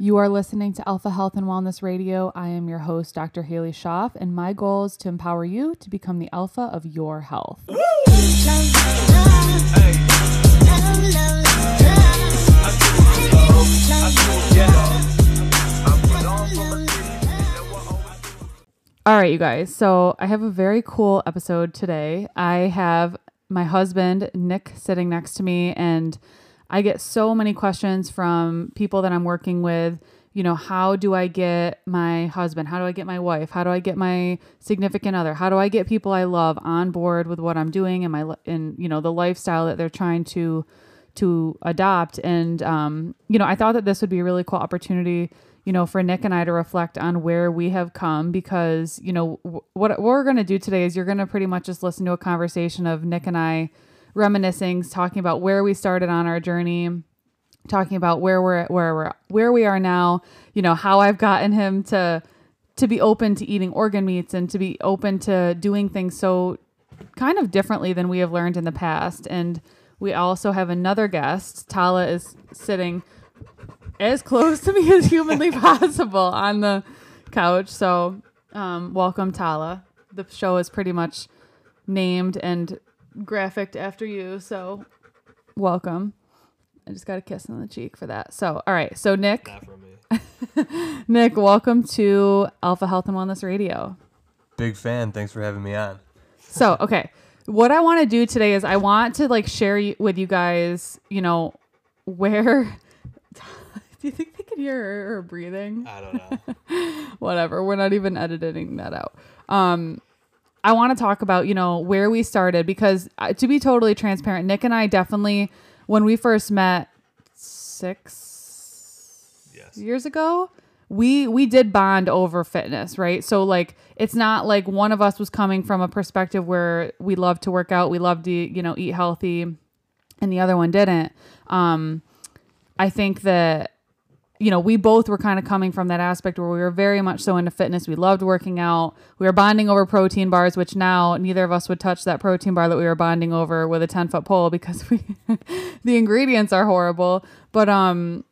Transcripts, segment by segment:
You are listening to Alpha Health and Wellness Radio. I am your host, Dr. Haley Schaff, and my goal is to empower you to become the alpha of your health. All right, you guys. So I have a very cool episode today. I have my husband, Nick, sitting next to me, and I get so many questions from people that I'm working with. You know, how do I get my husband? How do I get my wife? How do I get my significant other? How do I get people I love on board with what I'm doing and the lifestyle that they're trying to adopt? And, I thought that this would be a really cool opportunity, you know, for Nick and I to reflect on where we have come, because, you know, what we're going to do today is you're going to pretty much just listen to a conversation of Nick and I reminiscing, talking about where we started on our journey, talking about where we are now, you know, how I've gotten him to be open to eating organ meats and to be open to doing things so kind of differently than we have learned in the past. And we also have another guest. Tala is sitting as close to me as humanly possible on the couch. So, welcome, Tala. The show is pretty much named and graphic after you, so welcome. I just got a kiss on the cheek for that. So, all right. So, Nick, not from me. Nick, welcome to Alpha Health and Wellness Radio. Big fan. Thanks for having me on. So, okay, what I want to do today is I want to share with you guys, you know, where. Do you think they can hear her breathing? I don't know. Whatever. We're not even editing that out. I want to talk about, you know, where we started, because to be totally transparent, Nick and I definitely, when we first met six years ago, we did bond over fitness, right? So it's not like one of us was coming from a perspective where we love to work out, we love to, you know, eat healthy, and the other one didn't. I think that, you know, we both were kind of coming from that aspect where we were very much so into fitness. We loved working out. We were bonding over protein bars, which now neither of us would touch that protein bar that we were bonding over with a 10-foot pole, because the ingredients are horrible. But you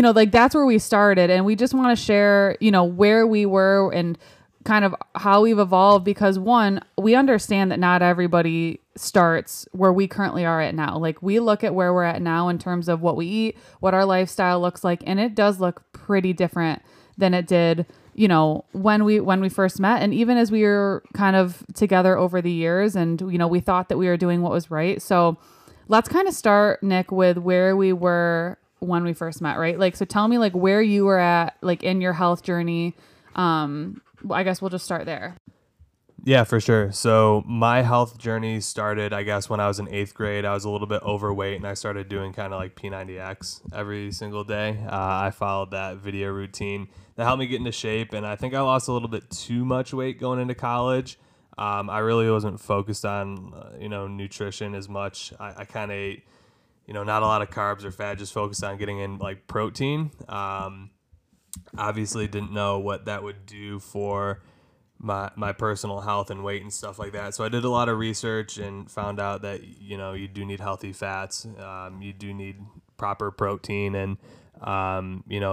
know, that's where we started, and we just want to share, you know, where we were and kind of how we've evolved, because one, we understand that not everybody starts where we currently are at now. We look at where we're at now in terms of what we eat, what our lifestyle looks like, and it does look pretty different than it did, you know, when we first met. And even as we were kind of together over the years, and, you know, we thought that we were doing what was right. So let's kind of start, Nick, with where we were when we first met, right? So tell me where you were at, in your health journey. I guess we'll just start there. Yeah, for sure. So my health journey started, I guess, when I was in 8th grade. I was a little bit overweight, and I started doing kind of P90X every single day. I followed that video routine that helped me get into shape, and I think I lost a little bit too much weight going into college. I really wasn't focused on, nutrition as much. I kind of ate, not a lot of carbs or fat, just focused on getting in protein. Obviously didn't know what that would do for my personal health and weight and stuff like that. So I did a lot of research and found out that, you do need healthy fats. You do need proper protein. And,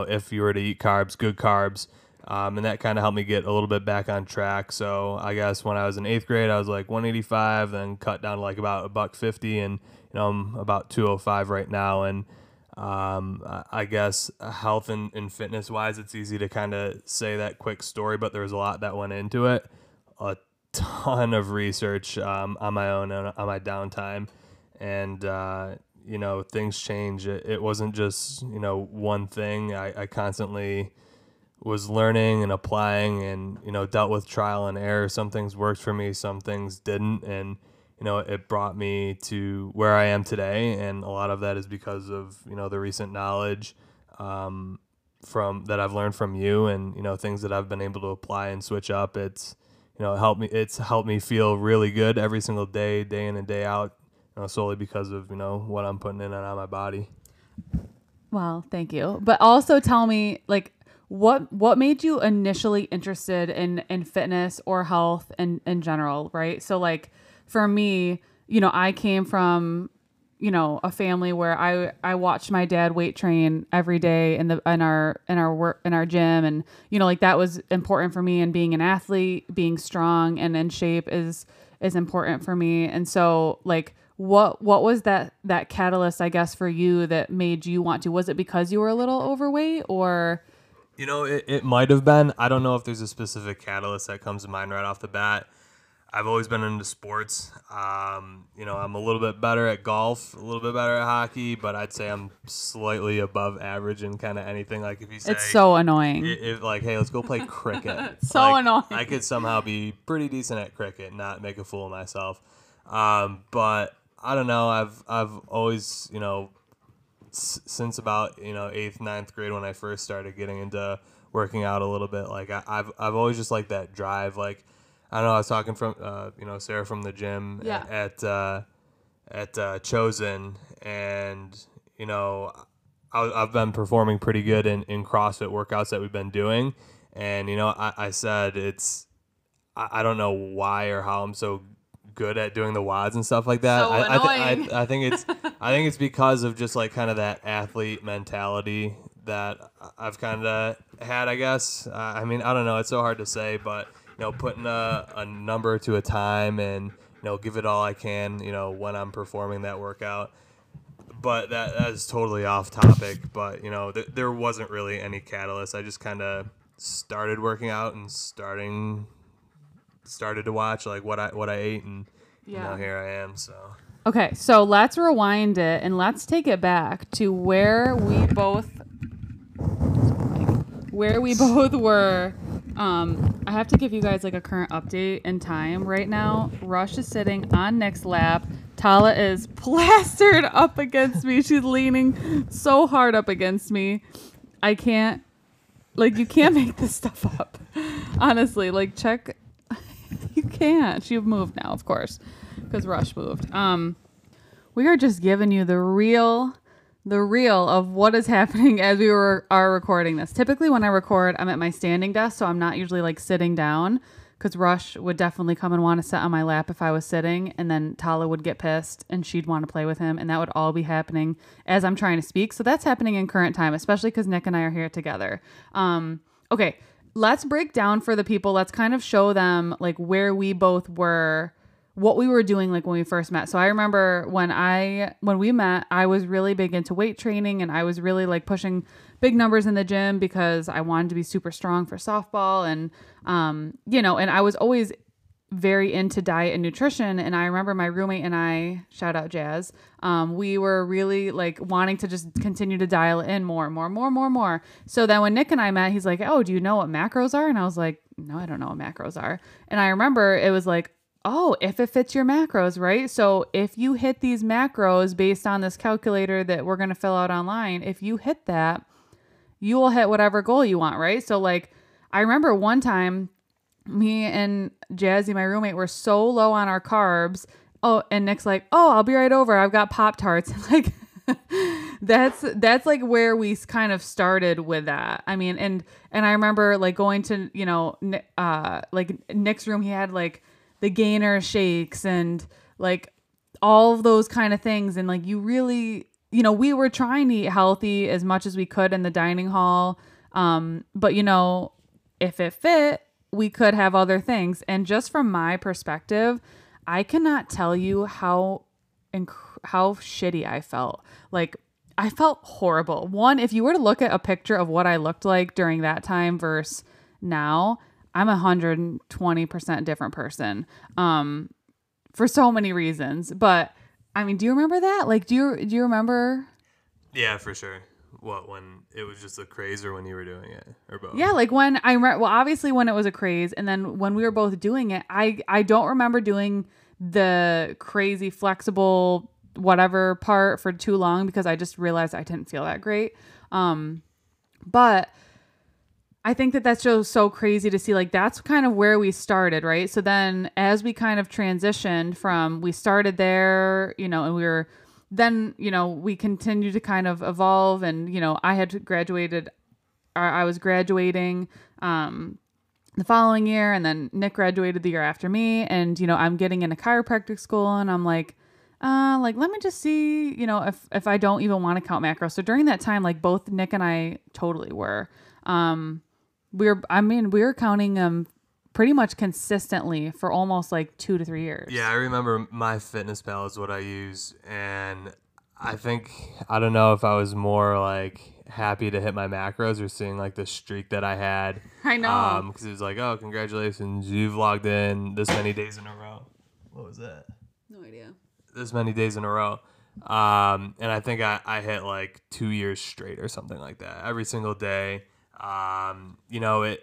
if you were to eat carbs, good carbs. And that kind of helped me get a little bit back on track. So I guess when I was in 8th grade, I was 185, then cut down to about $150, and, I'm about 205 right now. And, I guess health and fitness wise, it's easy to kind of say that quick story, but there was a lot that went into it, a ton of research, on my own, on my downtime. And, things change. It wasn't just, one thing. I constantly was learning and applying and, dealt with trial and error. Some things worked for me, some things didn't. And, it brought me to where I am today. And a lot of that is because of, the recent knowledge that I've learned from you, and, things that I've been able to apply and switch up. It's, it's helped me feel really good every single day, day in and day out, solely because of, what I'm putting in and on my body. Well, thank you. But also tell me, what made you initially interested in fitness or health in general, right? So, for me, I came from, you know, a family where I watched my dad weight train every day in our gym. And, you know, like that was important for me, and being an athlete, being strong and in shape is important for me. And so like, what was that catalyst, I guess, for you that made you want to, was it because you were a little overweight or, you know, it might've been, I don't know if there's a specific catalyst that comes to mind right off the bat. I've always been into sports. You know, I'm a little bit better at golf, a little bit better at hockey, but I'd say I'm slightly above average in kind of anything. Like if you say, it's so annoying. If like, hey, let's go play cricket. It's so like, annoying. I could somehow be pretty decent at cricket, not make a fool of myself. But I don't know. I've always, you know, since about, you know, 8th, 9th grade when I first started getting into working out a little bit, like I've always just liked that drive, like. I don't know. I was talking from, you know, Sarah from the gym at Chosen, and, you know, I've been performing pretty good in CrossFit workouts that we've been doing. And, you know, I said, I don't know why or how I'm so good at doing the wads and stuff like that. So I think it's because of just like kind of that athlete mentality that I've kind of had, I guess. I mean, I don't know. It's so hard to say, but you know, putting a number to a time and, you know, give it all I can, you know, when I'm performing that workout. But that is totally off topic. But, you know, there wasn't really any catalyst. I just kind of started working out and started to watch like what I ate, and yeah, you know, here I am. So okay, so let's rewind it and let's take it back to where we both were. I have to give you guys like a current update in time right now. Rush is sitting on Nick's lap. Tala is plastered up against me. She's leaning so hard up against me. I can't, like, you can't make this stuff up. Honestly, like, check. You can't. She moved now, of course, because Rush moved. We are just giving you the real of what is happening as we are recording this. Typically when I record, I'm at my standing desk, so I'm not usually like sitting down, because Rush would definitely come and want to sit on my lap if I was sitting, and then Tala would get pissed and she'd want to play with him, and that would all be happening as I'm trying to speak. So that's happening in current time, especially because Nick and I are here together. Okay, let's break down for the people. Let's kind of show them like where we both were, what we were doing like when we first met. So I remember when we met, I was really big into weight training, and I was really like pushing big numbers in the gym because I wanted to be super strong for softball. And, you know, and I was always very into diet and nutrition. And I remember my roommate and I, shout out Jazz, we were really like wanting to just continue to dial in more. So then when Nick and I met, he's like, oh, do you know what macros are? And I was like, no, I don't know what macros are. And I remember it was like, oh, if it fits your macros, right? So if you hit these macros based on this calculator that we're going to fill out online, if you hit that, you will hit whatever goal you want, right? So like, I remember one time me and Jazzy, my roommate, were so low on our carbs. Oh, and Nick's like, oh, I'll be right over. I've got Pop-Tarts. Like that's like where we kind of started with that. I mean, and I remember like going to, you know, like Nick's room, he had like the gainer shakes and like all of those kind of things. And like, you really, you know, we were trying to eat healthy as much as we could in the dining hall. But you know, if it fit, we could have other things. And just from my perspective, I cannot tell you how shitty I felt. Like I felt horrible. One, if you were to look at a picture of what I looked like during that time versus now, I'm 120% different person, for so many reasons. But I mean, do you remember that? Like, do you remember? Yeah, for sure. What, when it was just a craze, or when you were doing it, or both? Yeah, like when well, obviously when it was a craze, and then when we were both doing it, I don't remember doing the crazy flexible whatever part for too long, because I just realized I didn't feel that great. But I think that that's just so crazy to see. Like, that's kind of where we started, right? So then as we kind of transitioned from, we started there, you know, and we were then, you know, we continued to kind of evolve. And, you know, I had graduated, or I was graduating the following year, and then Nick graduated the year after me. And, you know, I'm getting into chiropractic school, and I'm like, like, let me just see, you know, if I don't even want to count macros. So during that time, like both Nick and I totally were, we were counting them pretty much consistently for almost like 2 to 3 years. Yeah. I remember MyFitnessPal is what I use. And I think, I don't know if I was more like happy to hit my macros or seeing like the streak that I had. I know. 'Cause it was like, oh, congratulations. You've logged in this many days in a row. What was that? No idea. This many days in a row. And I think I hit like 2 years straight or something like that every single day. You know,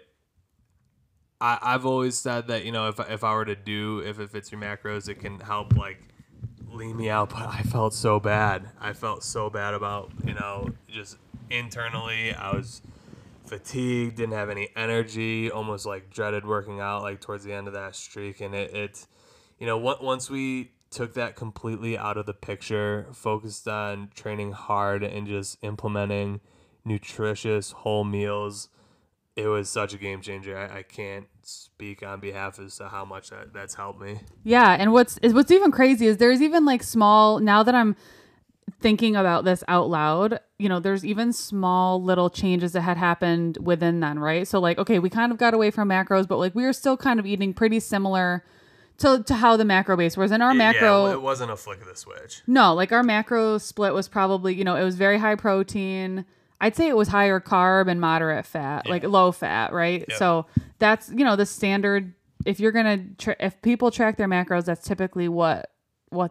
I've always said that, you know, if I were to do, if it fits your macros, it can help like lean me out. But I felt so bad. I felt so bad about, you know, just internally I was fatigued, didn't have any energy, almost like dreaded working out like towards the end of that streak. And it you know, once we took that completely out of the picture, focused on training hard and just implementing nutritious whole meals, it was such a game changer. I can't speak on behalf as to how much that's helped me. Yeah. And what's even crazy is there's even like small, now that I'm thinking about this out loud, you know, there's even small little changes that had happened within then, right? So like, okay, we kind of got away from macros, but like we were still kind of eating pretty similar to how the macro base was. And our macro... Yeah, it wasn't a flick of the switch. No, like our macro split was probably, you know, it was very high protein. I'd say it was higher carb and moderate fat, yeah, like low fat, right? Yep. So that's, you know, the standard. If you're going to... If people track their macros, that's typically what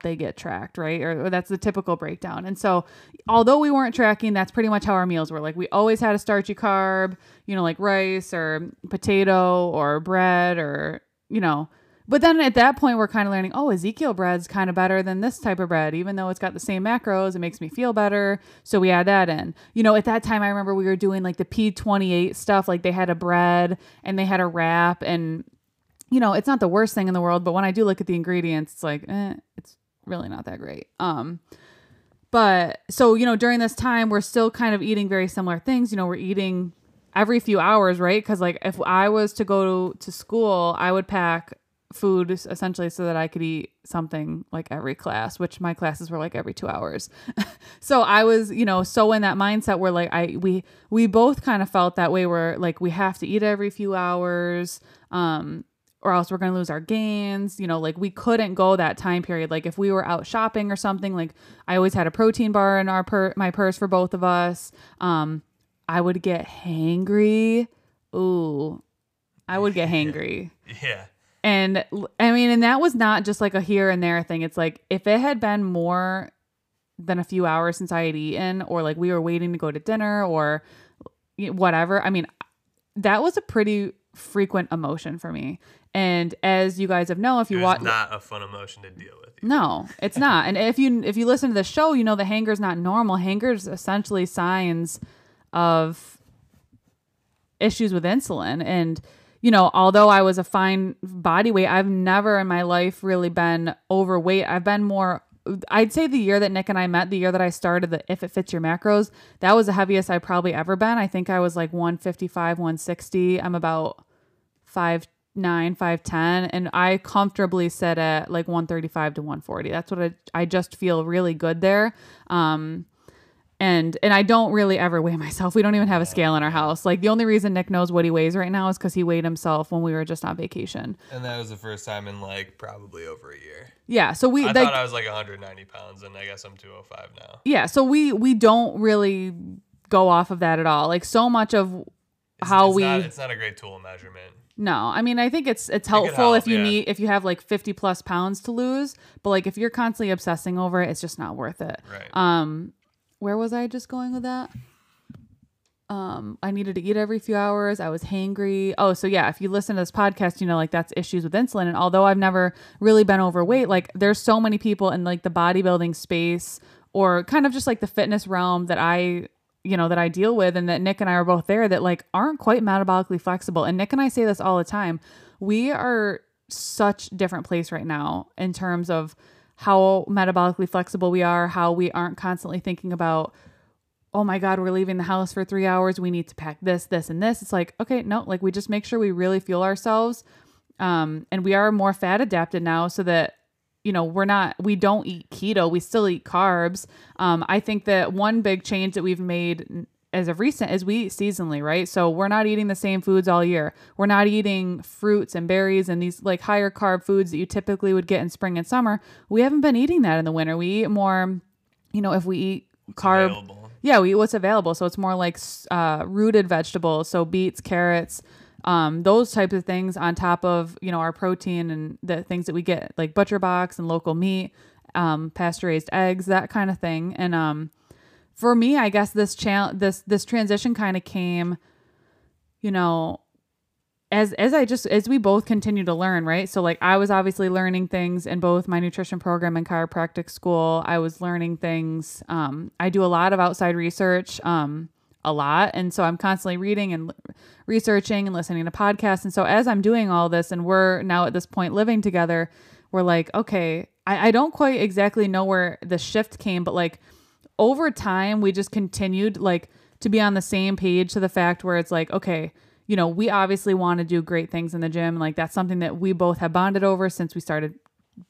they get tracked, right? Or that's the typical breakdown. And so although we weren't tracking, that's pretty much how our meals were. Like we always had a starchy carb, you know, like rice or potato or bread or, you know... But then at that point, we're kind of learning, oh, Ezekiel bread's kind of better than this type of bread. Even though it's got the same macros, it makes me feel better. So we add that in. You know, at that time, I remember we were doing like the P28 stuff. Like they had a bread and they had a wrap. And, you know, it's not the worst thing in the world. But when I do look at the ingredients, it's like, it's really not that great. But so, you know, during this time, we're still kind of eating very similar things. You know, we're eating every few hours, right? Because like if I was to go to school, I would pack food essentially so that I could eat something like every class, which my classes were like every 2 hours. So I was, you know, so in that mindset where like we both kind of felt that way where like we have to eat every few hours, or else we're going to lose our gains. You know, like we couldn't go that time period. Like if we were out shopping or something, like I always had a protein bar in our my purse for both of us. I would get hangry. Ooh, I would get hangry. Yeah. And I mean, and that was not just like a here and there thing. It's like if it had been more than a few hours since I had eaten, or like we were waiting to go to dinner or whatever. I mean, that was a pretty frequent emotion for me. And as you guys have known, if you watch, it's not a fun emotion to deal with. Either. No, it's not. And if you listen to the show, you know the hanger's not normal. Hanger's essentially signs of issues with insulin. And you know, although I was a fine body weight, I've never in my life really been overweight. I've been more, I'd say the year that Nick and I met, the year that I started the If It Fits Your Macros, that was the heaviest I probably ever been. I think I was like 155, 160. I'm about 5'9", 5'10", and I comfortably sit at like 135 to 140. That's what I just feel really good there. And I don't really ever weigh myself. We don't even have a scale in our house. Like the only reason Nick knows what he weighs right now is because he weighed himself when we were just on vacation. And that was the first time in like probably over a year. Yeah. So I thought I was like 190 pounds and I guess I'm 205 now. Yeah. So we don't really go off of that at all. Like so much of it's not a great tool of measurement. No, I mean, I think it's helpful if you have like 50 plus pounds to lose, but like if you're constantly obsessing over it, it's just not worth it. Right. Where was I just going with that? I needed to eat every few hours. I was hangry. Oh, so yeah, if you listen to this podcast, you know, like that's issues with insulin. And although I've never really been overweight, like there's so many people in like the bodybuilding space or kind of just like the fitness realm that I deal with and that Nick and I are both there that like aren't quite metabolically flexible. And Nick and I say this all the time. We are such a different place right now in terms of how metabolically flexible we are, how we aren't constantly thinking about, oh my God, we're leaving the house for 3 hours. We need to pack this, this, and this. It's like, okay, no, like we just make sure we really fuel ourselves. And we are more fat adapted now so that you know, we don't eat keto. We still eat carbs. I think that one big change that we've made as of recent is we eat seasonally, right? So we're not eating the same foods all year. We're not eating fruits and berries and these like higher carb foods that you typically would get in spring and summer. We haven't been eating that in the winter. We eat more, you know, if we eat carb. Yeah, we eat what's available. So it's more like rooted vegetables. So beets, carrots, those types of things on top of, you know, our protein and the things that we get like Butcher Box and local meat, pasture raised eggs, that kind of thing. And, for me, I guess this transition kind of came, you know, as we both continue to learn, right? So like I was obviously learning things in both my nutrition program and chiropractic school. I was learning things. I do a lot of outside research, a lot. And so I'm constantly reading and researching and listening to podcasts. And so as I'm doing all this and we're now at this point living together, we're like, okay, I don't quite exactly know where the shift came, but like over time, we just continued like to be on the same page to the fact where it's like, okay, you know, we obviously want to do great things in the gym. Like that's something that we both have bonded over since we started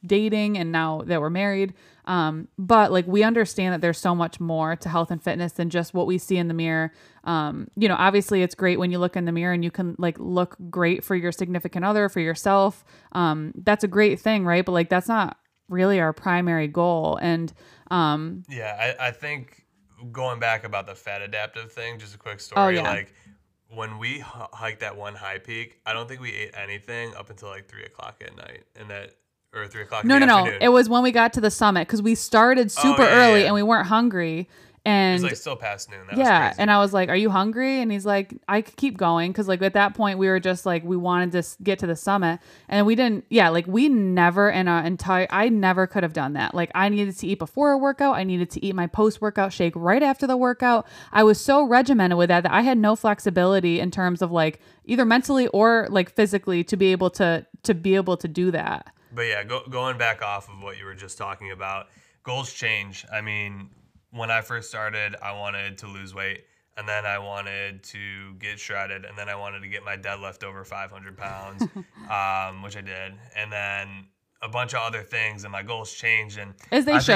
dating and now that we're married. But like, we understand that there's so much more to health and fitness than just what we see in the mirror. You know, obviously it's great when you look in the mirror and you can like look great for your significant other, for yourself. That's a great thing, right? But like, that's not really our primary goal. And, yeah, I think going back about the fat adaptive thing, just a quick story, like, when we hiked that one high peak, I don't think we ate anything up until like 3 o'clock at night, and that, or 3 o'clock. No. It was when we got to the summit because we started super early and we weren't hungry. And it was like still past noon. That was crazy. And I was like, "Are you hungry?" And he's like, "I could keep going," because like at that point we were just like we wanted to get to the summit, and we didn't. Yeah, like we never in our entire I never could have done that. Like I needed to eat before a workout. I needed to eat my post workout shake right after the workout. I was so regimented with that I had no flexibility in terms of like either mentally or like physically to be able to do that. But yeah, going back off of what you were just talking about, goals change. I mean, when I first started, I wanted to lose weight, and then I wanted to get shredded, and then I wanted to get my deadlift over 500 pounds, which I did, and then a bunch of other things, and my goals changed. And as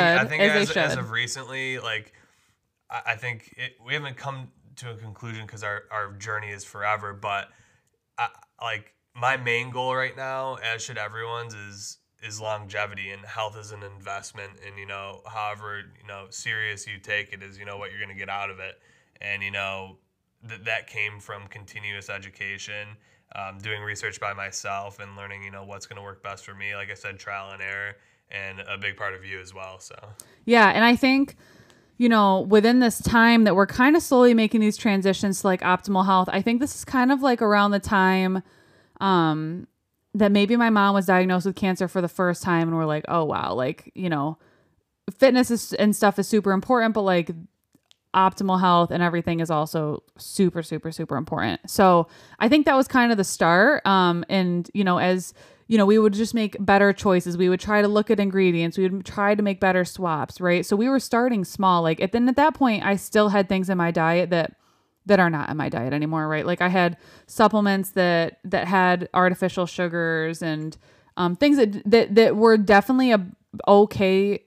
of recently, like I think we haven't come to a conclusion because our journey is forever, but like my main goal right now, as should everyone's, is longevity, and health is an investment, and you know, however, you know, serious you take it is, you know, what you're going to get out of it. And you know, that came from continuous education, doing research by myself and learning, you know, what's going to work best for me. Like I said, trial and error, and a big part of you as well. So yeah. And I think, you know, within this time that we're kind of slowly making these transitions to like optimal health, I think this is kind of like around the time, that maybe my mom was diagnosed with cancer for the first time, and we're like, oh wow, like, you know, fitness and stuff is super important, but like optimal health and everything is also super, super, super important. So I think that was kind of the start. And you know, as you know, we would just make better choices. We would try to look at ingredients. We would try to make better swaps, right? So we were starting small. Like at that point, I still had things in my diet that are not in my diet anymore, right? Like I had supplements that had artificial sugars and things that were definitely a okay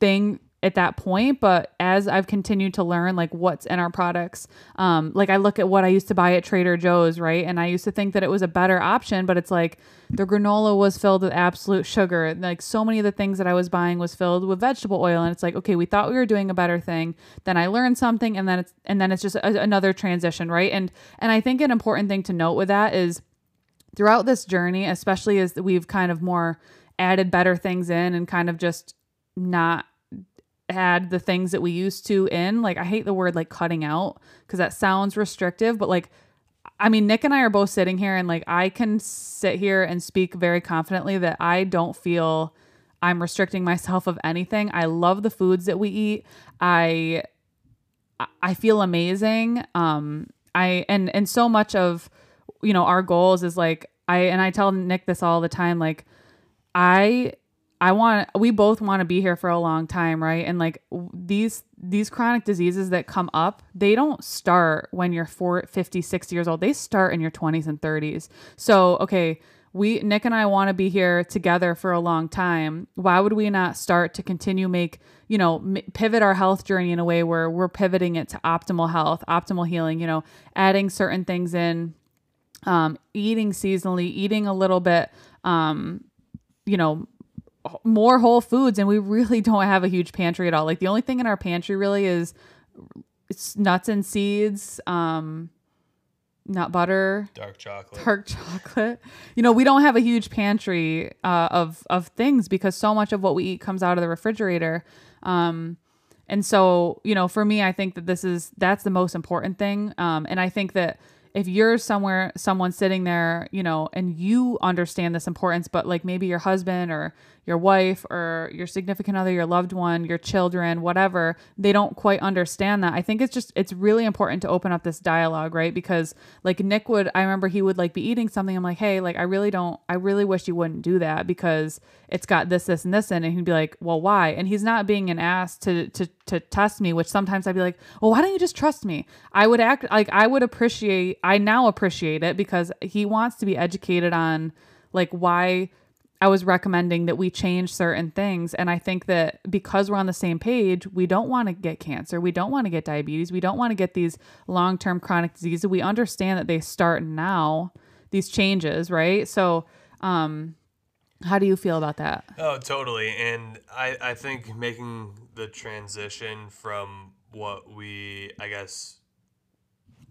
thing at that point. But as I've continued to learn like what's in our products, like I look at what I used to buy at Trader Joe's, right? And I used to think that it was a better option, but it's like the granola was filled with absolute sugar. Like so many of the things that I was buying was filled with vegetable oil. And it's like, okay, we thought we were doing a better thing. Then I learned something, and then it's just another transition, right? And I think an important thing to note with that is throughout this journey, especially as we've kind of more added better things in and kind of just not add the things that we used to in, like, I hate the word like cutting out because that sounds restrictive, but like, I mean, Nick and I are both sitting here, and like, I can sit here and speak very confidently that I don't feel I'm restricting myself of anything. I love the foods that we eat. I feel amazing. And so much of, you know, our goals is like, I tell Nick this all the time, like we both want to be here for a long time, right? And like these chronic diseases that come up, they don't start when you're 50, 60 years old. They start in your 20s and 30s. So, okay, Nick and I want to be here together for a long time. Why would we not start to continue pivot our health journey in a way where we're pivoting it to optimal health, optimal healing, adding certain things in, eating seasonally, eating a little bit, more whole foods. And we really don't have a huge pantry at all. Like the only thing in our pantry really is it's nuts and seeds, nut butter, dark chocolate. We don't have a huge pantry of things because so much of what we eat comes out of the refrigerator. And so, for me, I think that that's the most important thing. And I think that if you're someone sitting there, and you understand this importance, but like maybe your husband or your wife or your significant other, your loved one, your children, whatever, they don't quite understand that. I think it's really important to open up this dialogue, right? Because like Nick I remember he would like be eating something. I'm like, hey, like, I really wish you wouldn't do that because it's got this, this, and this in it. And he'd be like, well, why? And he's not being an ass to test me, which sometimes I'd be like, well, why don't you just trust me? I now appreciate it because he wants to be educated on like why I was recommending that we change certain things. And I think that because we're on the same page, we don't want to get cancer. We don't want to get diabetes. We don't want to get these long-term chronic diseases. We understand that they start now, these changes, right? So, how do you feel about that? Oh, totally. And I think making the transition from what we, I guess,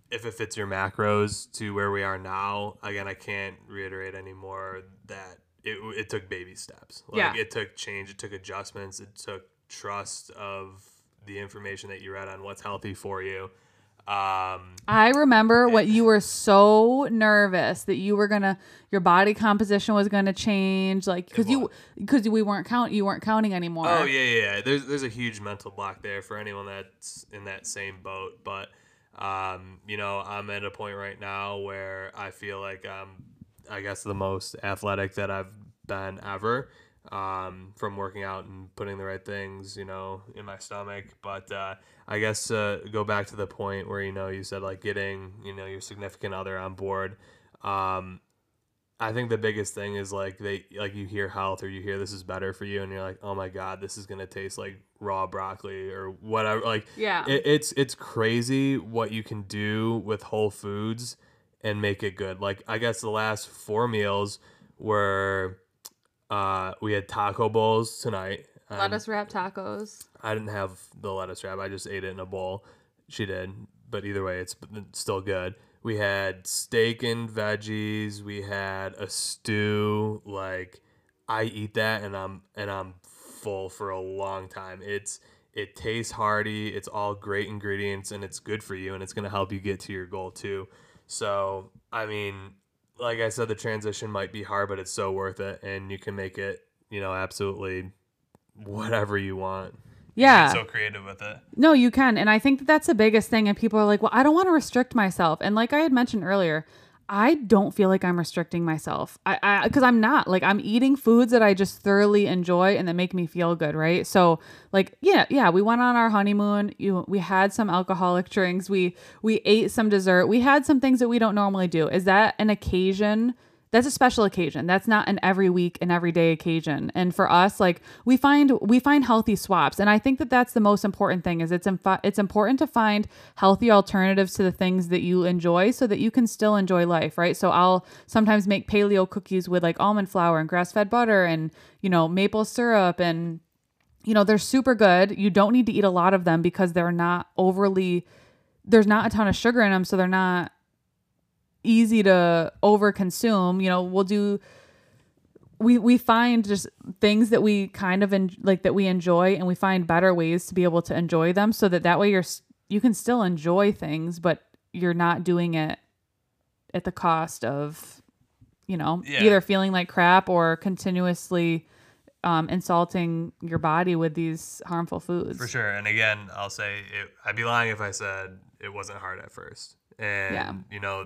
if it fits your macros to where we are now, again, I can't reiterate anymore that it took baby steps. Like yeah. It took change. It took adjustments. It took trust of the information that you read on what's healthy for you. I remember what you were so nervous that you were your body composition was going to change. Like, cause you weren't counting anymore. Oh yeah. There's a huge mental block there for anyone that's in that same boat. But, I'm at a point right now where I feel like I'm, I guess, the most athletic that I've been ever, from working out and putting the right things, in my stomach. But I guess go back to the point where, you said like getting, your significant other on board. I think the biggest thing is like you hear health or you hear this is better for you and you're like, oh my God, this is going to taste like raw broccoli or whatever. Like yeah. It's crazy what you can do with whole foods and make it good. Like I guess the last four meals were we had taco bowls tonight. Lettuce wrap tacos. I didn't have the lettuce wrap. I just ate it in a bowl. She did. But either way, it's still good. We had steak and veggies. We had a stew. Like I eat that and I'm full for a long time. It tastes hearty. It's all great ingredients and it's good for you and it's going to help you get to your goal too. So, I mean, like I said, the transition might be hard, but it's so worth it. And you can make it, absolutely whatever you want. Yeah. You're so creative with it. No, you can. And I think that's the biggest thing. And people are like, well, I don't want to restrict myself. And like I had mentioned earlier, I don't feel like I'm restricting myself. Cause I'm not, like, I'm eating foods that I just thoroughly enjoy and that make me feel good. Right. So like, yeah. We went on our honeymoon. We had some alcoholic drinks. We ate some dessert. We had some things that we don't normally do. Is that an occasion? That's a special occasion. That's not an every week and every day occasion. And for us, like we find healthy swaps. And I think that that's the most important thing is it's important to find healthy alternatives to the things that you enjoy so that you can still enjoy life. Right. So I'll sometimes make paleo cookies with like almond flour and grass-fed butter and, maple syrup and, they're super good. You don't need to eat a lot of them because they're not there's not a ton of sugar in them. So they're not easy to overconsume. We find just things that we kind of that we enjoy, and we find better ways to be able to enjoy them so that way you can still enjoy things, but you're not doing it at the cost of, either feeling like crap or continuously insulting your body with these harmful foods. For sure. And again, I'll say I'd be lying if I said it wasn't hard at first. And, yeah.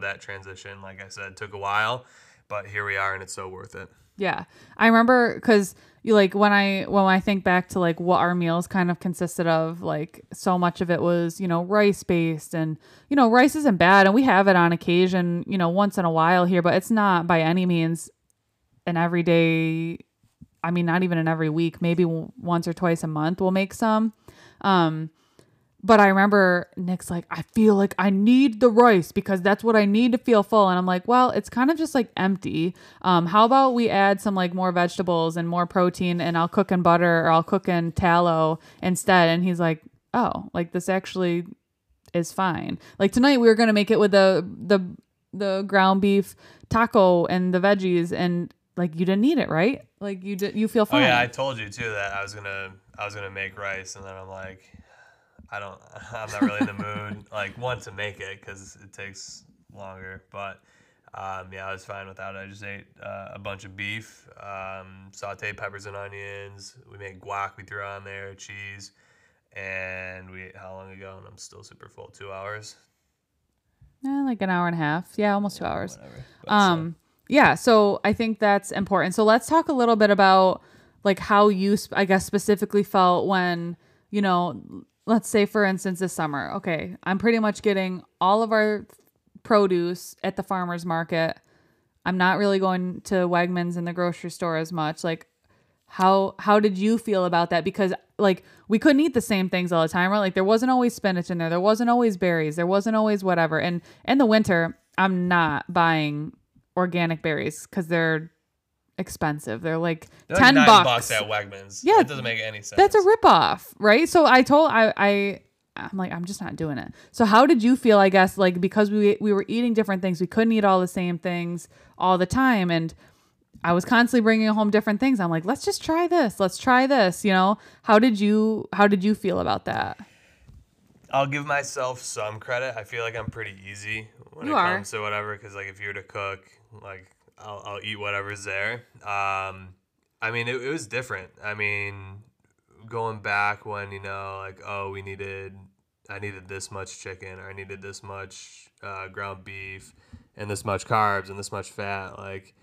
That transition, like I said, took a while, but here we are and it's so worth it. Yeah. I remember because when I think back to like what our meals kind of consisted of, like so much of it was, rice based and, rice isn't bad. And we have it on occasion, once in a while here, but it's not by any means an everyday, I mean, not even an every week, maybe once or twice a month we'll make some. But I remember Nick's like, I feel like I need the rice because that's what I need to feel full. And I'm like, well, it's kind of just like empty. How about we add some like more vegetables and more protein, and I'll cook in butter or I'll cook in tallow instead. And he's like, oh, like this actually is fine. Like tonight we were going to make it with the ground beef taco and the veggies, and like, you didn't eat it, right? Like you feel fine. Oh, yeah, I told you too that I was going to make rice, and then I'm like, I'm not really in the mood, like, one, to make it because it takes longer. But yeah, I was fine without it. I just ate a bunch of beef, sauteed peppers and onions. We made guac, we threw on there, cheese, and we ate how long ago? And I'm still super full. 2 hours? Yeah, like an hour and a half. Yeah, almost 2 hours. Whatever. But, yeah, so I think that's important. So let's talk a little bit about like how you, I guess, specifically felt when, you know, let's say, for instance, this summer, okay, I'm pretty much getting all of our produce at the farmer's market. I'm not really going to Wegmans and the grocery store as much. Like, how did you feel about that? Because, like, we couldn't eat the same things all the time, right? Like, there wasn't always spinach in there. There wasn't always berries. There wasn't always whatever. And in the winter, I'm not buying organic berries because they're expensive. They're like $10 at Wegmans. Yeah, it doesn't make any sense. That's a ripoff, right? So I'm like, I'm just not doing it. So how did you feel? I guess like because we were eating different things, we couldn't eat all the same things all the time, and I was constantly bringing home different things. I'm like, let's just try this. Let's try this. You know, how did you feel about that? I'll give myself some credit. I feel like I'm pretty easy when it comes to whatever, because like if you're to cook, like I'll eat whatever's there. I mean, it was different. I mean, going back when, you know, like, oh, I needed this much chicken, or I needed this much ground beef and this much carbs and this much fat. Like,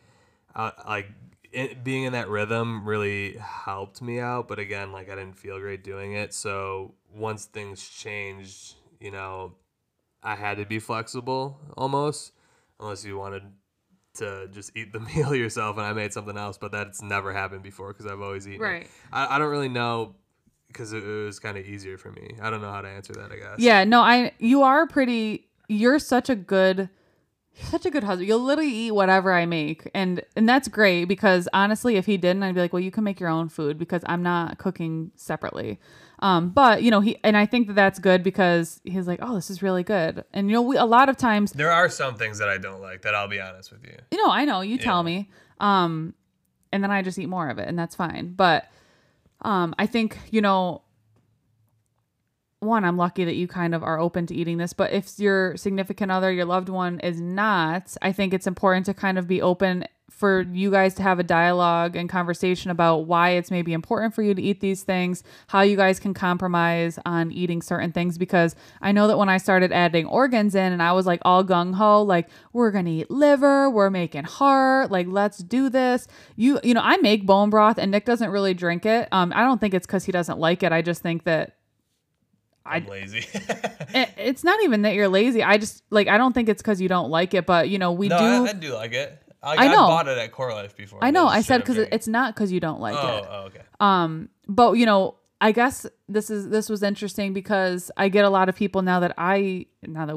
being in that rhythm really helped me out. But again, like, I didn't feel great doing it. So once things changed, you know, I had to be flexible almost, unless you wanted to just eat the meal yourself, and I made something else, but that's never happened before because I've always eaten. Right. I don't really know because it was kind of easier for me. I don't know how to answer that, I guess. Yeah, no, you're such a good husband. You'll literally eat whatever I make, and that's great, because honestly, if he didn't, I'd be like, well, you can make your own food because I'm not cooking separately. But you know, I think that's good because he's like, oh, this is really good. And you know, a lot of times there are some things that I don't like that I'll be honest with you. You know, I know you tell me, and then I just eat more of it, and that's fine. But, I think, you know, one, I'm lucky that you kind of are open to eating this, but if your significant other, your loved one is not, I think it's important to kind of be open for you guys to have a dialogue and conversation about why it's maybe important for you to eat these things, how you guys can compromise on eating certain things. Because I know that when I started adding organs in, and I was like all gung ho, like, we're going to eat liver, we're making heart, like, let's do this. You know, I make bone broth, and Nick doesn't really drink it. I don't think it's because he doesn't like it. I just think that I'm lazy. It's not even that you're lazy. I just, like, I don't think it's because you don't like it, but you know, I do like it. I know. I bought it at Core Life before. I know. I said because it's not because you don't like it. Oh, okay. But you know, I guess this was interesting because I get a lot of people now that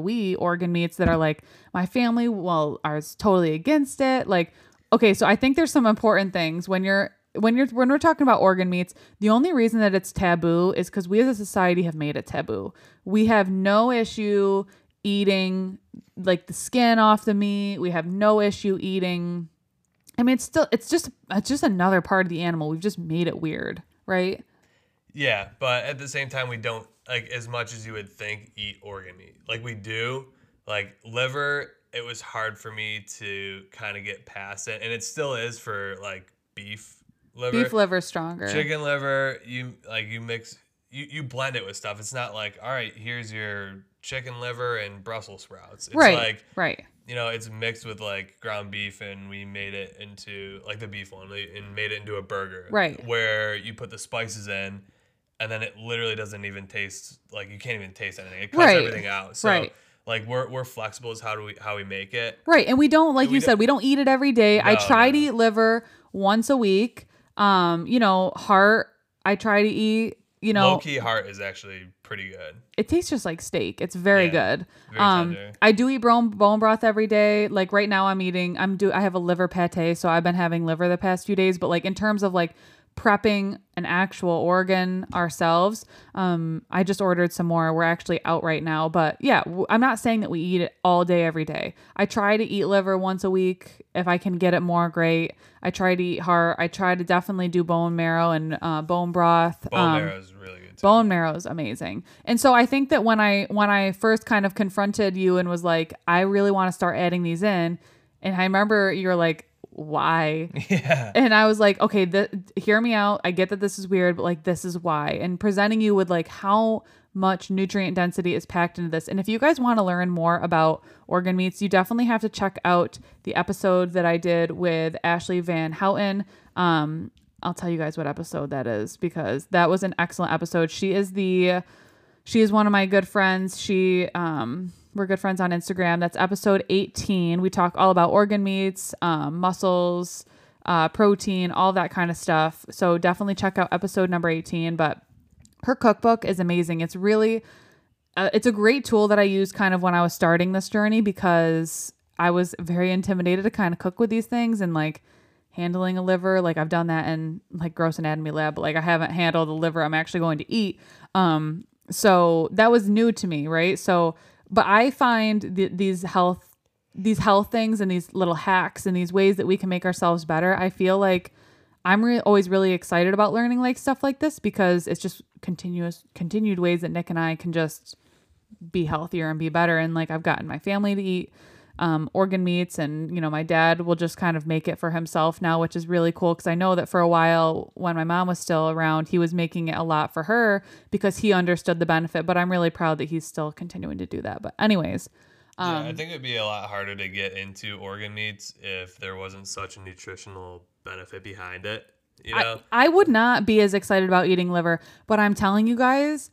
we organ meats that are like, my family, well, are totally against it. Like, okay, so I think there's some important things when we're talking about organ meats. The only reason that it's taboo is because we as a society have made it taboo. We have no issue eating like the skin off the meat. We have no issue eating. I mean, it's just another part of the animal. We've just made it weird, right? Yeah, but at the same time, we don't, like, as much as you would think, eat organ meat. Like, we do. Like, liver, it was hard for me to kind of get past it, and it still is for like beef liver. Beef liver stronger. Chicken liver, you blend it with stuff. It's not like, all right, here's your chicken liver and Brussels sprouts. It's right. You know, it's mixed with like ground beef, and we made it into like the beef one, and made it into a burger. Right. Where you put the spices in, and then it literally doesn't even taste, like, you can't even taste anything. It cuts everything out. So Like we're flexible as how we make it. Right. And we don't, like you said, we don't eat it every day. No, I try to eat liver once a week. You know, heart, I try to eat, you know, low key heart is actually pretty good. It tastes just like steak. It's very good. Very tender. I do eat bone broth every day. Like right now I have a liver pate. So I've been having liver the past few days, but like in terms of like prepping an actual organ ourselves, I just ordered some more. We're actually out right now, but yeah, I'm not saying that we eat it all day every day. I try to eat liver once a week. If I can get it more, great. I try to eat heart. I try to definitely do bone marrow and bone broth. Bone marrow is really good too. Bone marrow is amazing. And so I think that when I first kind of confronted you and was like, I really want to start adding these in, and I remember you're like, why? Yeah. And I was like, okay, hear me out. I get that this is weird, but like, this is why. And presenting you with like how much nutrient density is packed into this. And if you guys want to learn more about organ meats, you definitely have to check out the episode that I did with Ashley Van Houten. I'll tell you guys what episode that is, because that was an excellent episode. She is one of my good friends. We're good friends on Instagram. That's episode 18. We talk all about organ meats, muscles, protein, all that kind of stuff. So definitely check out episode number 18. But her cookbook is amazing. It's really, it's a great tool that I used kind of when I was starting this journey, because I was very intimidated to kind of cook with these things and like handling a liver. Like I've done that in like gross anatomy lab, but like I haven't handled the liver I'm actually going to eat. So that was new to me, right? So but I find these health things and these little hacks and these ways that we can make ourselves better. I feel like I'm always really excited about learning like stuff like this, because it's just continued ways that Nick and I can just be healthier and be better. And like I've gotten my family to eat organ meats, and you know, my dad will just kind of make it for himself now, which is really cool, because I know that for a while when my mom was still around, he was making it a lot for her because he understood the benefit. But I'm really proud that he's still continuing to do that. But anyways, I think it'd be a lot harder to get into organ meats if there wasn't such a nutritional benefit behind it, you know? I would not be as excited about eating liver, but I'm telling you guys,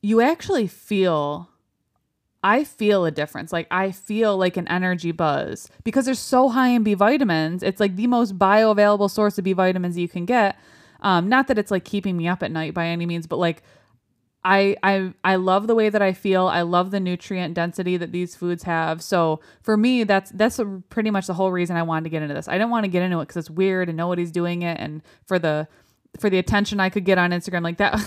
you actually I feel a difference. Like I feel like an energy buzz, because they're so high in B vitamins. It's like the most bioavailable source of B vitamins you can get. Not that it's like keeping me up at night by any means, but like I love the way that I feel. I love the nutrient density that these foods have. So for me, that's pretty much the whole reason I wanted to get into this. I didn't want to get into it because it's weird and nobody's doing it, and for the attention I could get on Instagram like that.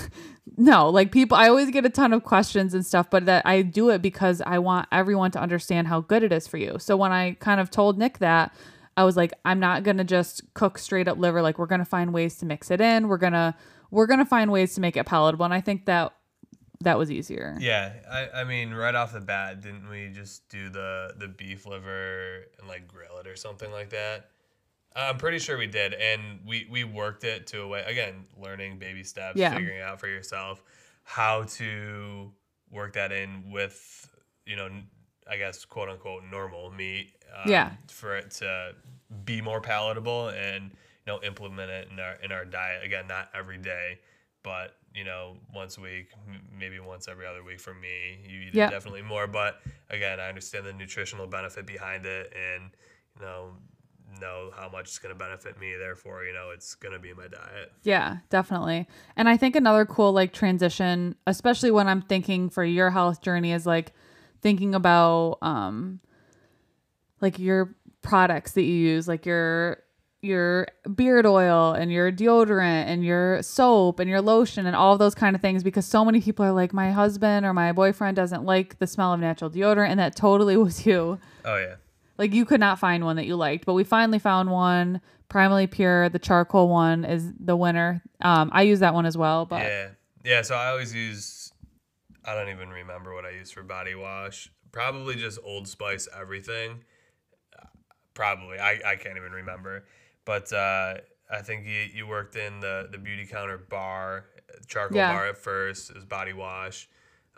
No, like people, I always get a ton of questions and stuff, but that I do it because I want everyone to understand how good it is for you. So when I kind of told Nick that, I was like, I'm not going to just cook straight up liver. Like we're going to find ways to mix it in. We're going to find ways to make it palatable. And I think that was easier. Yeah. I mean, right off the bat, didn't we just do the beef liver and like grill it or something like that? I'm pretty sure we did, and we worked it to a way, again, learning baby steps, figuring out for yourself how to work that in with, you know, I guess, quote unquote, normal meat, for it to be more palatable, and, you know, implement it in our diet. Again, not every day, but, you know, once a week, maybe once every other week for me. You eat it definitely more, but again, I understand the nutritional benefit behind it, and, you know how much it's going to benefit me, therefore, you know, it's going to be my diet. Yeah, definitely. And I think another cool like transition, especially when I'm thinking for your health journey, is like thinking about like your products that you use, like your beard oil and your deodorant and your soap and your lotion and all those kind of things, because so many people are like, my husband or my boyfriend doesn't like the smell of natural deodorant, and that totally was you. Oh yeah. Like you could not find one that you liked, but we finally found one. Primally Pure, the charcoal one, is the winner. I use that one as well. But yeah. So I always use, I don't even remember what I use for body wash. Probably just Old Spice everything. Probably I can't even remember. But I think you worked in the Beauty Counter bar, charcoal bar at first. It was body wash.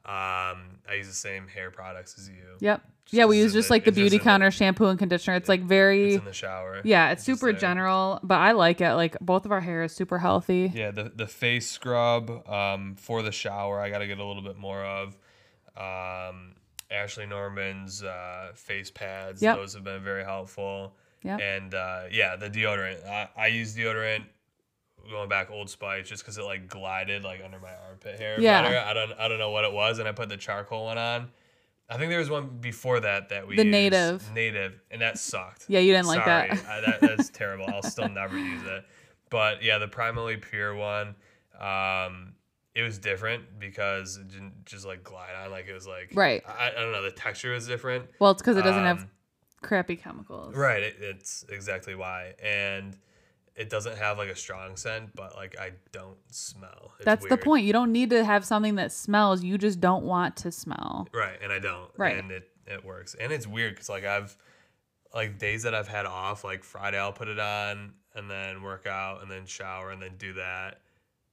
I use the same hair products as you. Yep. Yeah, we use just like the Beauty Counter shampoo and conditioner. It's like very... It's in the shower. Yeah, it's super general, but I like it. Like both of our hair is super healthy. Yeah, the face scrub for the shower, I got to get a little bit more of. Ashley Norman's face pads. Yep. Those have been very helpful. Yep. And yeah, the deodorant. I use deodorant going back Old Spice just because it like glided like under my armpit hair. Yeah. Better. I don't know what it was, and I put the charcoal one on. I think there was one before that that we used. Native, and that sucked. Yeah, you didn't like that. Sorry, that's terrible. I'll still never use it. But yeah, the Primally Pure one. It was different because it didn't just like glide on. Like it was like, right. I don't know. The texture was different. Well, it's because it doesn't have crappy chemicals. Right. It's exactly why. And it doesn't have like a strong scent, but like I don't smell. It's That's weird. The point. You don't need to have something that smells. You just don't want to smell. Right. And I don't. Right. And it works. And it's weird because like I've like days that I've had off, like Friday, I'll put it on and then work out and then shower and then do that.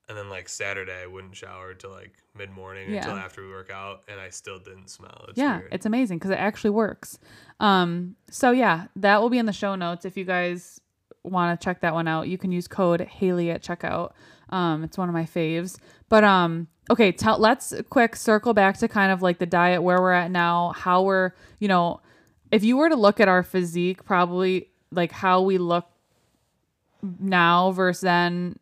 And then like Saturday, I wouldn't shower till like mid morning until after we work out, and I still didn't smell. It's weird. It's amazing because it actually works. So yeah, that will be in the show notes if you guys want to check that one out. You can use code Haley at checkout. It's one of my faves. But okay, let's quick circle back to kind of like the diet, where we're at now, how we're, you know, if you were to look at our physique, probably like how we look now versus then.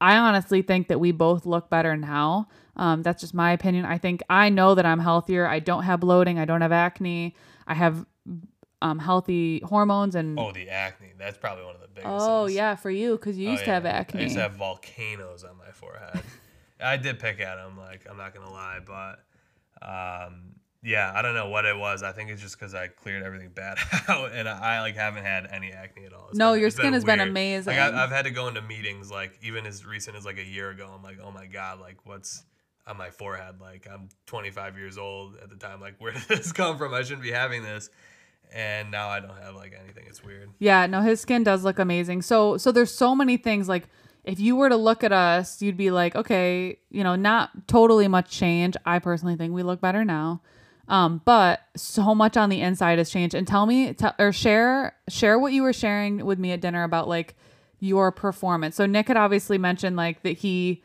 I honestly think that we both look better now. That's just my opinion. I think I know that I'm healthier. I don't have bloating. I don't have acne. I have healthy hormones and the acne. That's probably one of the biggest. Yeah, for you because you used to have acne. I used to have volcanoes on my forehead. I did pick at them. Like I'm not gonna lie, but yeah, I don't know what it was. I think it's just because I cleared everything bad out, and I like haven't had any acne at all. Your skin has been amazing. Like, I've had to go into meetings like even as recent as like a year ago. I'm like, oh my god, like what's on my forehead? Like I'm 25 years old at the time. Like where did this come from? I shouldn't be having this. And now I don't have like anything. It's weird. Yeah, no, his skin does look amazing. So there's so many things like. If you were to look at us, you'd be like, okay, you know, not totally much change. I personally think we look better now. But so much on the inside has changed. And tell me or share what you were sharing with me at dinner about like your performance. So Nick had obviously mentioned like that he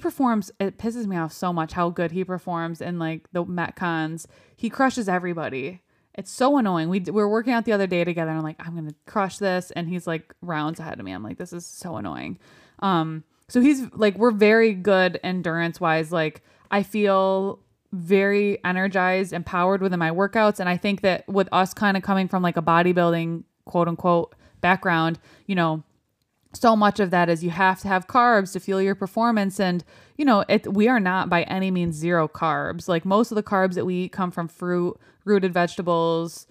performs. It pisses me off so much how good he performs in like the Metcons. He crushes everybody. It's so annoying. We were working out the other day together. And I'm like, I'm going to crush this. And he's like rounds ahead of me. I'm like, this is so annoying. So he's like, we're very good endurance wise. Like I feel very energized, empowered within my workouts. And I think that with us kind of coming from like a bodybuilding quote unquote background, you know, so much of that is you have to have carbs to fuel your performance. And, you know, we are not by any means zero carbs. Like most of the carbs that we eat come from fruit, rooted vegetables,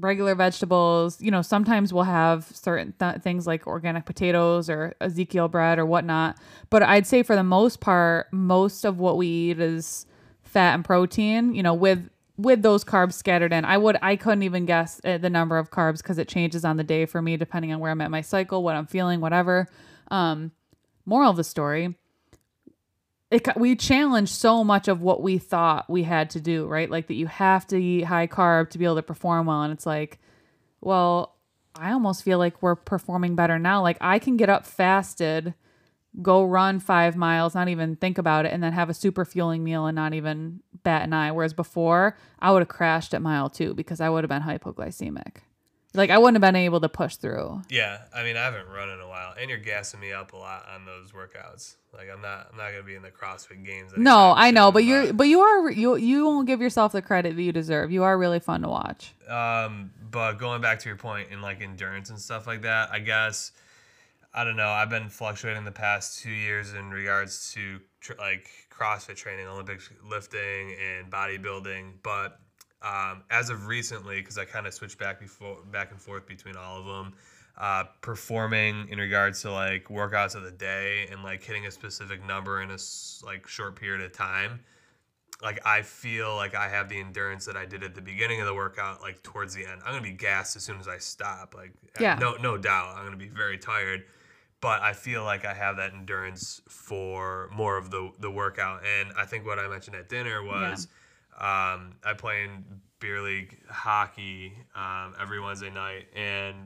regular vegetables, you know, sometimes we'll have certain things like organic potatoes or Ezekiel bread or whatnot. But I'd say for the most part, most of what we eat is fat and protein, you know, with those carbs scattered in. I couldn't even guess the number of carbs because it changes on the day for me, depending on where I'm at my cycle, what I'm feeling, whatever. Moral of the story, we challenged so much of what we thought we had to do, right? Like that you have to eat high carb to be able to perform well. And it's like, well, I almost feel like we're performing better now. Like I can get up fasted, go run 5 miles, not even think about it, and then have a super fueling meal and not even bat an eye. Whereas before I would have crashed at mile 2 because I would have been hypoglycemic. Like I wouldn't have been able to push through. Yeah, I mean I haven't run in a while, and you're gassing me up a lot on those workouts. Like I'm not gonna be in the CrossFit Games. No, I know, but you won't give yourself the credit that you deserve. You are really fun to watch. But going back to your point in like endurance and stuff like that, I guess I don't know. I've been fluctuating the past 2 years in regards to like CrossFit training, Olympic lifting, and bodybuilding, but. As of recently, because I kind of switched back and forth between all of them, performing in regards to like workouts of the day and like hitting a specific number in a like short period of time. Like I feel like I have the endurance that I did at the beginning of the workout. Like towards the end, I'm gonna be gassed as soon as I stop. Like no doubt, I'm gonna be very tired. But I feel like I have that endurance for more of the workout. And I think what I mentioned at dinner was. Yeah. I play in beer league hockey every Wednesday night, and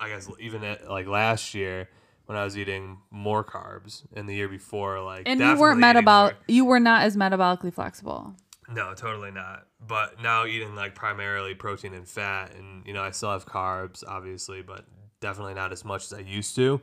I guess even at, like last year when I was eating more carbs and the year before, like and you weren't you were not as metabolically flexible. No, totally not. But now eating like primarily protein and fat, and you know, I still have carbs obviously, but definitely not as much as I used to.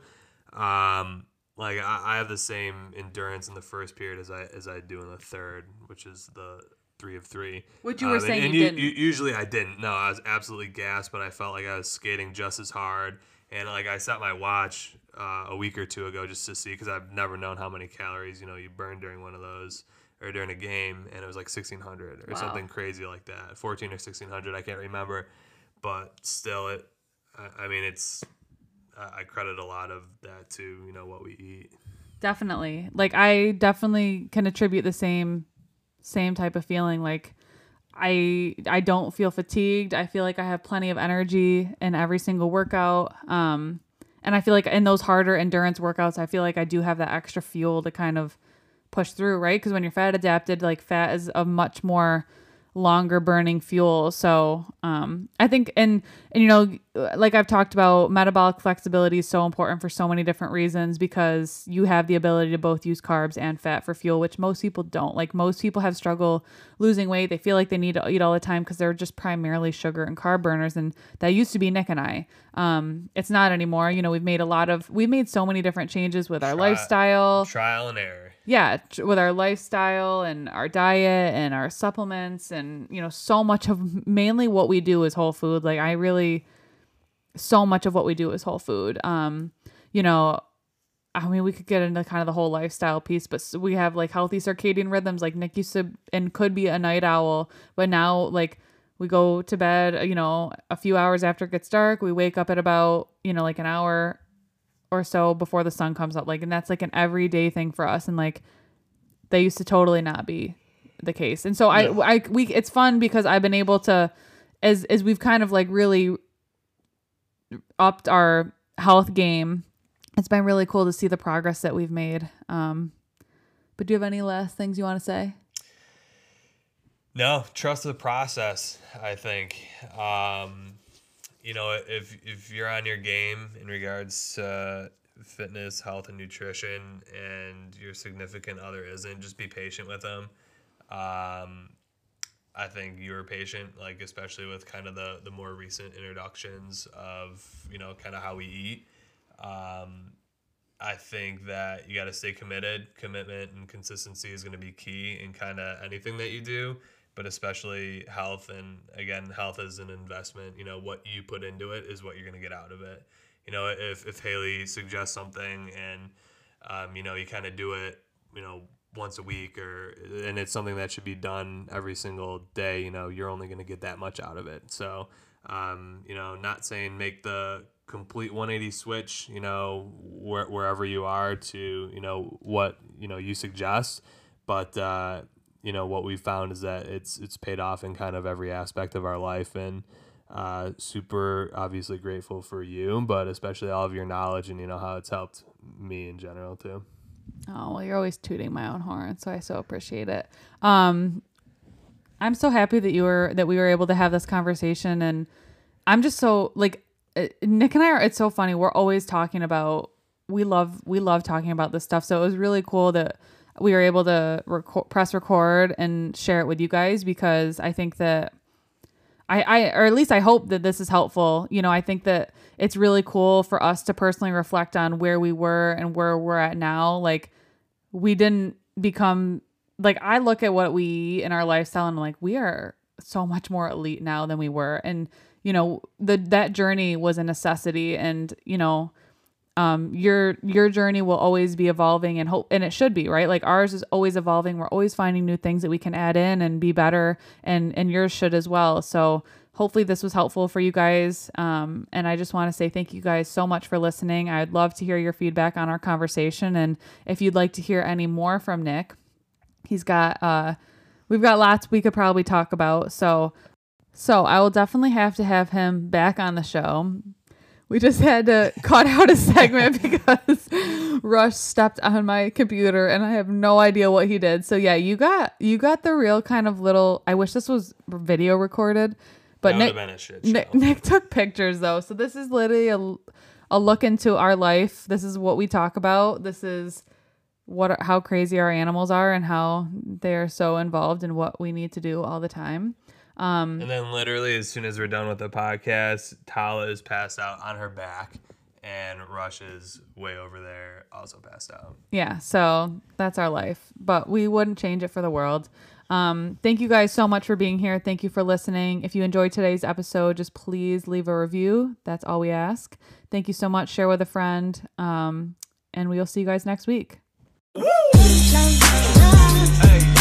Like I have the same endurance in the first period as I do in the third, which is the 3 of 3. Which you were saying and you didn't. Usually I didn't. No, I was absolutely gassed, but I felt like I was skating just as hard. And like I set my watch a week or two ago just to see, because I've never known how many calories you burn during one of those or during a game, and it was like 1,600 or something crazy like that, 1,400 or 1,600. I can't remember, but still, I credit a lot of that to what we eat. Definitely, like I definitely can attribute the same type of feeling. Like I don't feel fatigued. I feel like I have plenty of energy in every single workout. And I feel like in those harder endurance workouts, I feel like I do have that extra fuel to kind of push through, right? Because when you're fat adapted, like fat is a much more longer burning fuel. So I think, and like I've talked about, metabolic flexibility is so important for so many different reasons, because you have the ability to both use carbs and fat for fuel, which most people don't. Like most people have struggle losing weight. They feel like they need to eat all the time because they're just primarily sugar and carb burners. And that used to be Nick and I. It's not anymore. We've made so many different changes with our lifestyle. Trial and error. Yeah, with our lifestyle and our diet and our supplements, and so much of mainly what we do is whole food. Like so much of what we do is whole food. I mean, we could get into kind of the whole lifestyle piece, but we have like healthy circadian rhythms. Like Nick used to and could be a night owl, but now like we go to bed, a few hours after it gets dark. We wake up at about, like an hour or so before the sun comes up, and that's like an everyday thing for us, and like they used to totally not be the case. And so I it's fun because I've been able to, as we've kind of like really upped our health game, it's been really cool to see the progress that we've made. But do you have any last things you want to say? No, trust the process, I think. If you're on your game in regards to fitness, health, and nutrition, and your significant other isn't, just be patient with them. I think you were patient, like especially with kind of the more recent introductions of, kind of how we eat. I think that you got to stay committed. Commitment and consistency is going to be key in kind of anything that you do, but especially health. And again, health is an investment. What you put into it is what you're going to get out of it. If Haley suggests something and, you kind of do it, once a week, and it's something that should be done every single day, you're only going to get that much out of it. So, not saying make the complete 180 switch, wherever you are to, what, you suggest, but, what we've found is that it's paid off in kind of every aspect of our life, and super obviously grateful for you, but especially all of your knowledge and how it's helped me in general too. Oh, well, you're always tooting my own horn, so I so appreciate it. I'm so happy that we were able to have this conversation, and I'm just so like Nick and I are. It's so funny. We're always talking about we love talking about this stuff. So it was really cool that we were able to press record and share it with you guys, because I think that or at least I hope that this is helpful. I think that it's really cool for us to personally reflect on where we were and where we're at now. Like we didn't become like, I look at what we eat in our lifestyle and I'm like, we are so much more elite now than we were. And that journey was a necessity, and, your journey will always be evolving, and hope, and it should be, right? Like ours is always evolving. We're always finding new things that we can add in and be better, and yours should as well. So hopefully this was helpful for you guys. And I just want to say thank you guys so much for listening. I'd love to hear your feedback on our conversation. And if you'd like to hear any more from Nick, we've got lots we could probably talk about. So I will definitely have to have him back on the show. We just had to cut out a segment because Rush stepped on my computer and I have no idea what he did. So yeah, you got the real kind of little, I wish this was video recorded, but Nick took pictures though. So this is literally a look into our life. This is what we talk about. This is what, how crazy our animals are and how they are so involved in what we need to do all the time. And then literally as soon as we're done with the podcast, Tala is passed out on her back and Rush is way over there also passed out. Yeah. So that's our life, but we wouldn't change it for the world. Thank you guys so much for being here. Thank you for listening. If you enjoyed today's episode, just please leave a review. That's all we ask. Thank you so much. Share with a friend. And we'll see you guys next week. Woo! Hey.